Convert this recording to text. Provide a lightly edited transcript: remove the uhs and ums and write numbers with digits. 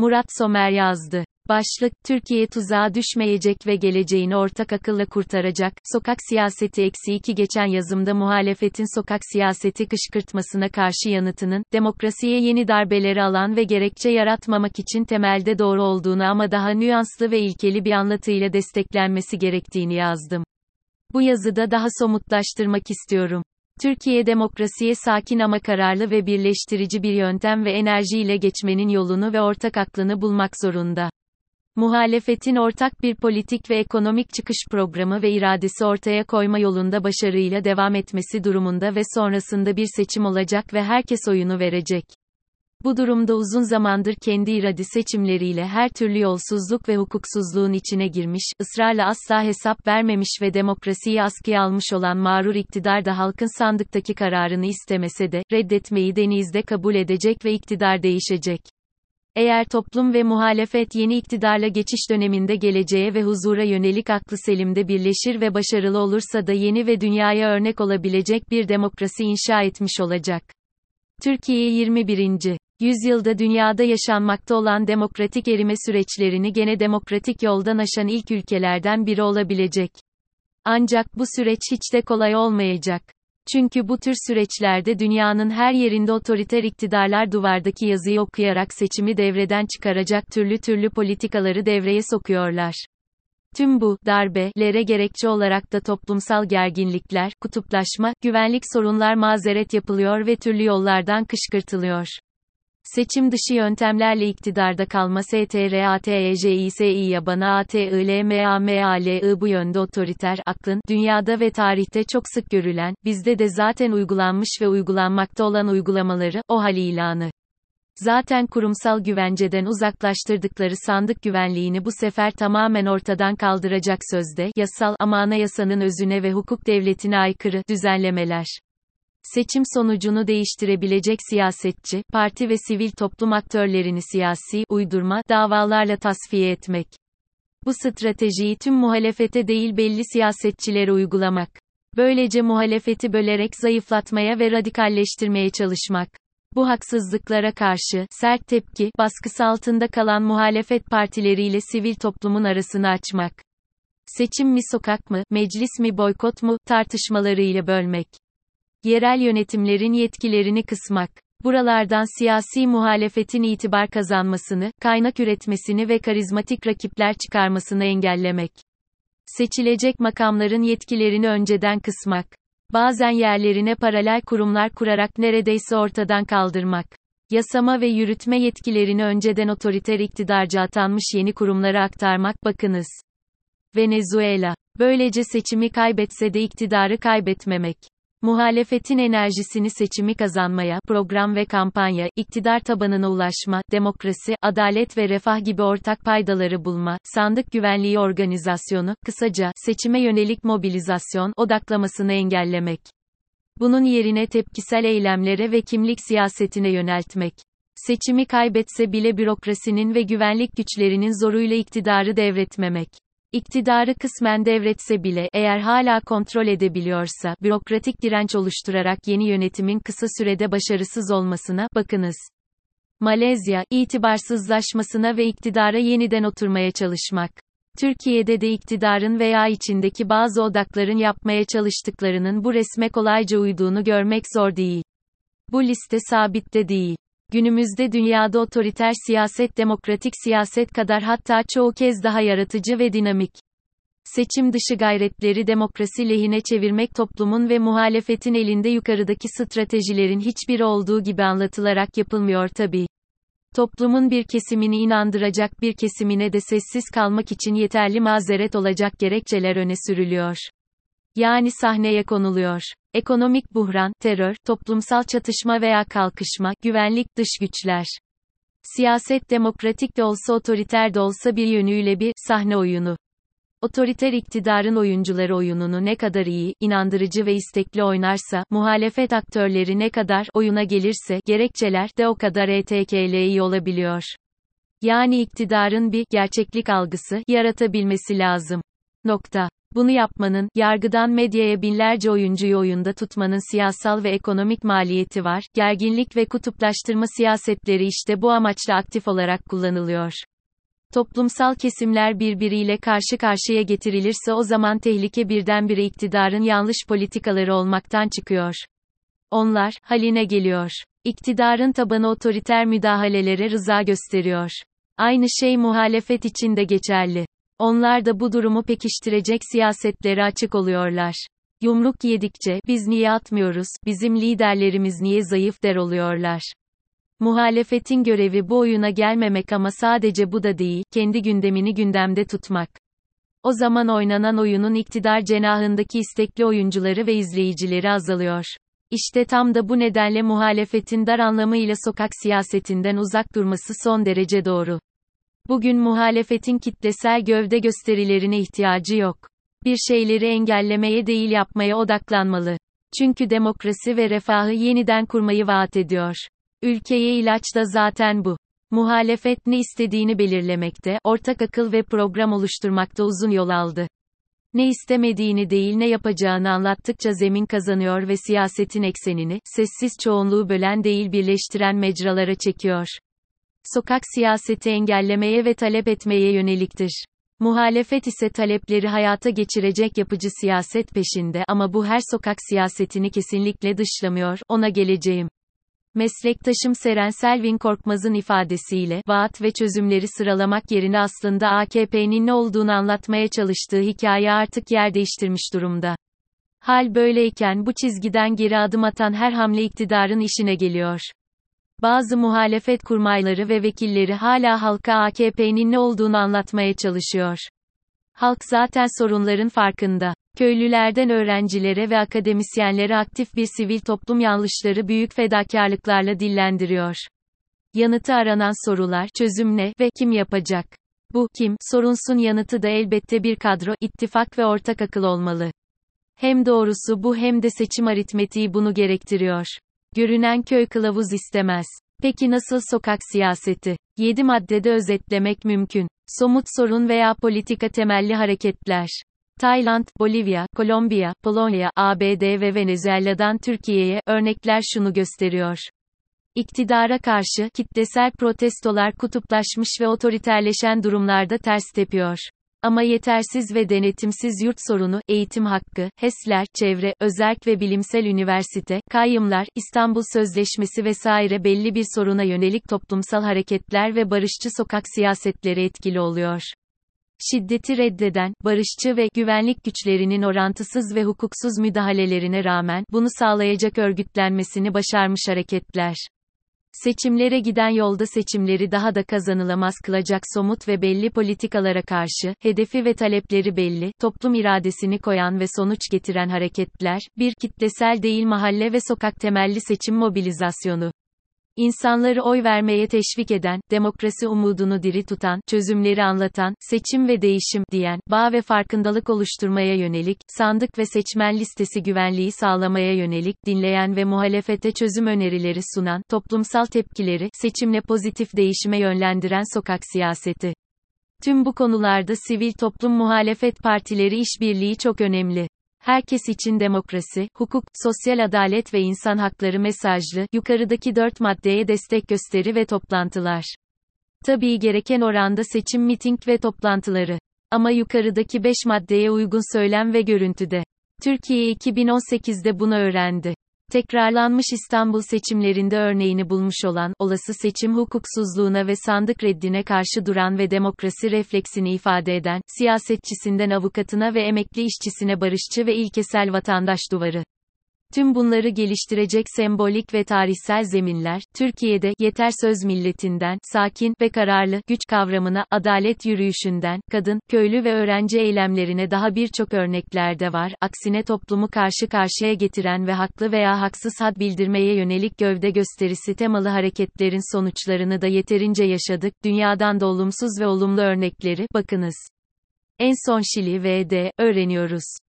Murat Somer yazdı. Başlık, Türkiye tuzağa düşmeyecek ve geleceğini ortak akılla kurtaracak. Sokak siyaseti -2 geçen yazımda muhalefetin sokak siyaseti kışkırtmasına karşı yanıtının, demokrasiye yeni darbeleri alan ve gerekçe yaratmamak için temelde doğru olduğunu ama daha nüanslı ve ilkeli bir anlatıyla desteklenmesi gerektiğini yazdım. Bu yazıda daha somutlaştırmak istiyorum. Türkiye demokrasiye sakin ama kararlı ve birleştirici bir yöntem ve enerjiyle geçmenin yolunu ve ortak aklını bulmak zorunda. Muhalefetin ortak bir politik ve ekonomik çıkış programı ve iradesi ortaya koyma yolunda başarıyla devam etmesi durumunda ve sonrasında bir seçim olacak ve herkes oyunu verecek. Bu durumda uzun zamandır kendi iradi seçimleriyle her türlü yolsuzluk ve hukuksuzluğun içine girmiş, ısrarla asla hesap vermemiş ve demokrasiyi askıya almış olan mağrur iktidar da halkın sandıktaki kararını istemese de, reddetmeyi denizde kabul edecek ve iktidar değişecek. Eğer toplum ve muhalefet yeni iktidarla geçiş döneminde geleceğe ve huzura yönelik aklı selimde birleşir ve başarılı olursa da yeni ve dünyaya örnek olabilecek bir demokrasi inşa etmiş olacak. Türkiye 21. yüzyılda dünyada yaşanmakta olan demokratik erime süreçlerini gene demokratik yoldan aşan ilk ülkelerden biri olabilecek. Ancak bu süreç hiç de kolay olmayacak. Çünkü bu tür süreçlerde dünyanın her yerinde otoriter iktidarlar duvardaki yazıyı okuyarak seçimi devreden çıkaracak türlü politikaları devreye sokuyorlar. Tüm bu darbelere gerekçe olarak da toplumsal gerginlikler, kutuplaşma, güvenlik sorunlar mazeret yapılıyor ve türlü yollardan kışkırtılıyor. Seçim dışı yöntemlerle iktidarda kalma STRATEJİSİYABANA ATILMAMALI bu yönde otoriter aklın, dünyada ve tarihte çok sık görülen, bizde de zaten uygulanmış ve uygulanmakta olan uygulamaları, OHAL ilanı. Zaten kurumsal güvenceden uzaklaştırdıkları sandık güvenliğini bu sefer tamamen ortadan kaldıracak sözde, yasal, ama anayasanın özüne ve hukuk devletine aykırı, düzenlemeler. Seçim sonucunu değiştirebilecek siyasetçi, parti ve sivil toplum aktörlerini siyasi, uydurma, davalarla tasfiye etmek. Bu stratejiyi tüm muhalefete değil belli siyasetçilere uygulamak. Böylece muhalefeti bölerek zayıflatmaya ve radikalleştirmeye çalışmak. Bu haksızlıklara karşı, sert tepki, baskısı altında kalan muhalefet partileriyle sivil toplumun arasını açmak. Seçim mi sokak mı, meclis mi boykot mu, tartışmalarıyla bölmek. Yerel yönetimlerin yetkilerini kısmak. Buralardan siyasi muhalefetin itibar kazanmasını, kaynak üretmesini ve karizmatik rakipler çıkarmasını engellemek. Seçilecek makamların yetkilerini önceden kısmak. Bazen yerlerine paralel kurumlar kurarak neredeyse ortadan kaldırmak. Yasama ve yürütme yetkilerini önceden otoriter iktidarca atanmış yeni kurumlara aktarmak. Bakınız. Venezuela. Böylece seçimi kaybetse de iktidarı kaybetmemek. Muhalefetin enerjisini seçimi kazanmaya, program ve kampanya, iktidar tabanına ulaşma, demokrasi, adalet ve refah gibi ortak paydaları bulma, sandık güvenliği organizasyonu, kısaca, seçime yönelik mobilizasyon, odaklamasını engellemek. Bunun yerine tepkisel eylemlere ve kimlik siyasetine yöneltmek. Seçimi kaybetse bile bürokrasinin ve güvenlik güçlerinin zoruyla iktidarı devretmemek. İktidarı kısmen devretse bile, eğer hala kontrol edebiliyorsa, bürokratik direnç oluşturarak yeni yönetimin kısa sürede başarısız olmasına, bakınız. Malezya, itibarsızlaşmasına ve iktidara yeniden oturmaya çalışmak. Türkiye'de de iktidarın veya içindeki bazı odakların yapmaya çalıştıklarının bu resme kolayca uyduğunu görmek zor değil. Bu liste sabit de değil. Günümüzde dünyada otoriter siyaset demokratik siyaset kadar hatta çoğu kez daha yaratıcı ve dinamik. Seçim dışı gayretleri demokrasi lehine çevirmek toplumun ve muhalefetin elinde yukarıdaki stratejilerin hiçbiri olduğu gibi anlatılarak yapılmıyor tabii. Toplumun bir kesimini inandıracak bir kesimine de sessiz kalmak için yeterli mazeret olacak gerekçeler öne sürülüyor. Yani sahneye konuluyor. Ekonomik buhran, terör, toplumsal çatışma veya kalkışma, güvenlik, dış güçler. Siyaset demokratik de olsa otoriter de olsa bir yönüyle bir sahne oyunu. Otoriter iktidarın oyuncuları oyununu ne kadar iyi, inandırıcı ve istekli oynarsa, muhalefet aktörleri ne kadar oyuna gelirse, gerekçeler de o kadar etkili olabiliyor. Yani iktidarın bir gerçeklik algısı yaratabilmesi lazım. Bunu yapmanın, yargıdan medyaya binlerce oyuncuyu oyunda tutmanın siyasal ve ekonomik maliyeti var, gerginlik ve kutuplaştırma siyasetleri işte bu amaçla aktif olarak kullanılıyor. Toplumsal kesimler birbiriyle karşı karşıya getirilirse o zaman tehlike birdenbire iktidarın yanlış politikaları olmaktan çıkıyor. Onlar, haline geliyor. İktidarın tabanı otoriter müdahalelere rıza gösteriyor. Aynı şey muhalefet için de geçerli. Onlar da bu durumu pekiştirecek siyasetlere açık oluyorlar. Yumruk yedikçe, biz niye atmıyoruz, bizim liderlerimiz niye zayıf der oluyorlar. Muhalefetin görevi bu oyuna gelmemek ama sadece bu da değil, kendi gündemini gündemde tutmak. O zaman oynanan oyunun iktidar cenahındaki istekli oyuncuları ve izleyicileri azalıyor. İşte tam da bu nedenle muhalefetin dar anlamıyla sokak siyasetinden uzak durması son derece doğru. Bugün muhalefetin kitlesel gövde gösterilerine ihtiyacı yok. Bir şeyleri engellemeye değil yapmaya odaklanmalı. Çünkü demokrasi ve refahı yeniden kurmayı vaat ediyor. Ülkeye ilaç da zaten bu. Muhalefet ne istediğini belirlemekte, ortak akıl ve program oluşturmakta uzun yol aldı. Ne istemediğini değil ne yapacağını anlattıkça zemin kazanıyor ve siyasetin eksenini, sessiz çoğunluğu bölen değil birleştiren mecralara çekiyor. Sokak siyaseti engellemeye ve talep etmeye yöneliktir. Muhalefet ise talepleri hayata geçirecek yapıcı siyaset peşinde ama bu her sokak siyasetini kesinlikle dışlamıyor, ona geleceğim. Meslektaşım Seren Selvin Korkmaz'ın ifadesiyle, vaat ve çözümleri sıralamak yerine aslında AKP'nin ne olduğunu anlatmaya çalıştığı hikaye artık yer değiştirmiş durumda. Hal böyleyken bu çizgiden geri adım atan her hamle iktidarın işine geliyor. Bazı muhalefet kurmayları ve vekilleri hala halka AKP'nin ne olduğunu anlatmaya çalışıyor. Halk zaten sorunların farkında. Köylülerden öğrencilere ve akademisyenlere aktif bir sivil toplum yanlışları büyük fedakarlıklarla dillendiriyor. Yanıtı aranan sorular, çözüm ne ve kim yapacak? Bu, kim, sorunsun yanıtı da elbette bir kadro, ittifak ve ortak akıl olmalı. Hem doğrusu bu hem de seçim aritmetiği bunu gerektiriyor. Görünen köy kılavuz istemez. Peki nasıl sokak siyaseti? 7 maddede özetlemek mümkün. Somut sorun veya politika temelli hareketler. Tayland, Bolivya, Kolombiya, Polonya, ABD ve Venezuela'dan Türkiye'ye, örnekler şunu gösteriyor. İktidara karşı, kitlesel protestolar kutuplaşmış ve otoriterleşen durumlarda ters tepiyor. Ama yetersiz ve denetimsiz yurt sorunu, eğitim hakkı, HES'ler, çevre, özerk ve bilimsel üniversite, kayyımlar, İstanbul Sözleşmesi vesaire belli bir soruna yönelik toplumsal hareketler ve barışçı sokak siyasetleri etkili oluyor. Şiddeti reddeden, barışçı ve güvenlik güçlerinin orantısız ve hukuksuz müdahalelerine rağmen bunu sağlayacak örgütlenmesini başarmış hareketler. Seçimlere giden yolda seçimleri daha da kazanılamaz kılacak somut ve belli politikalara karşı, hedefi ve talepleri belli, toplum iradesini koyan ve sonuç getiren hareketler, bir kitlesel değil mahalle ve sokak temelli seçim mobilizasyonu. İnsanları oy vermeye teşvik eden, demokrasi umudunu diri tutan, çözümleri anlatan, seçim ve değişim diyen, bağ ve farkındalık oluşturmaya yönelik, sandık ve seçmen listesi güvenliği sağlamaya yönelik, dinleyen ve muhalefete çözüm önerileri sunan, toplumsal tepkileri, seçimle pozitif değişime yönlendiren sokak siyaseti. Tüm bu konularda sivil toplum muhalefet partileri işbirliği çok önemli. Herkes için demokrasi, hukuk, sosyal adalet ve insan hakları mesajlı, yukarıdaki 4 maddeye destek gösteri ve toplantılar. Tabii gereken oranda seçim miting ve toplantıları. Ama yukarıdaki 5 maddeye uygun söylem ve görüntüde. Türkiye 2018'de bunu öğrendi. Tekrarlanmış İstanbul seçimlerinde örneğini bulmuş olan, olası seçim hukuksuzluğuna ve sandık reddine karşı duran ve demokrasi refleksini ifade eden, siyasetçisinden avukatına ve emekli işçisine barışçı ve ilkesel vatandaş duvarı. Tüm bunları geliştirecek sembolik ve tarihsel zeminler, Türkiye'de, yeter söz milletinden, sakin ve kararlı, güç kavramına, adalet yürüyüşünden, kadın, köylü ve öğrenci eylemlerine daha birçok örneklerde var, aksine toplumu karşı karşıya getiren ve haklı veya haksız had bildirmeye yönelik gövde gösterisi temalı hareketlerin sonuçlarını da yeterince yaşadık, dünyadan da olumsuz ve olumlu örnekleri, bakınız. En son Şili vs. öğreniyoruz.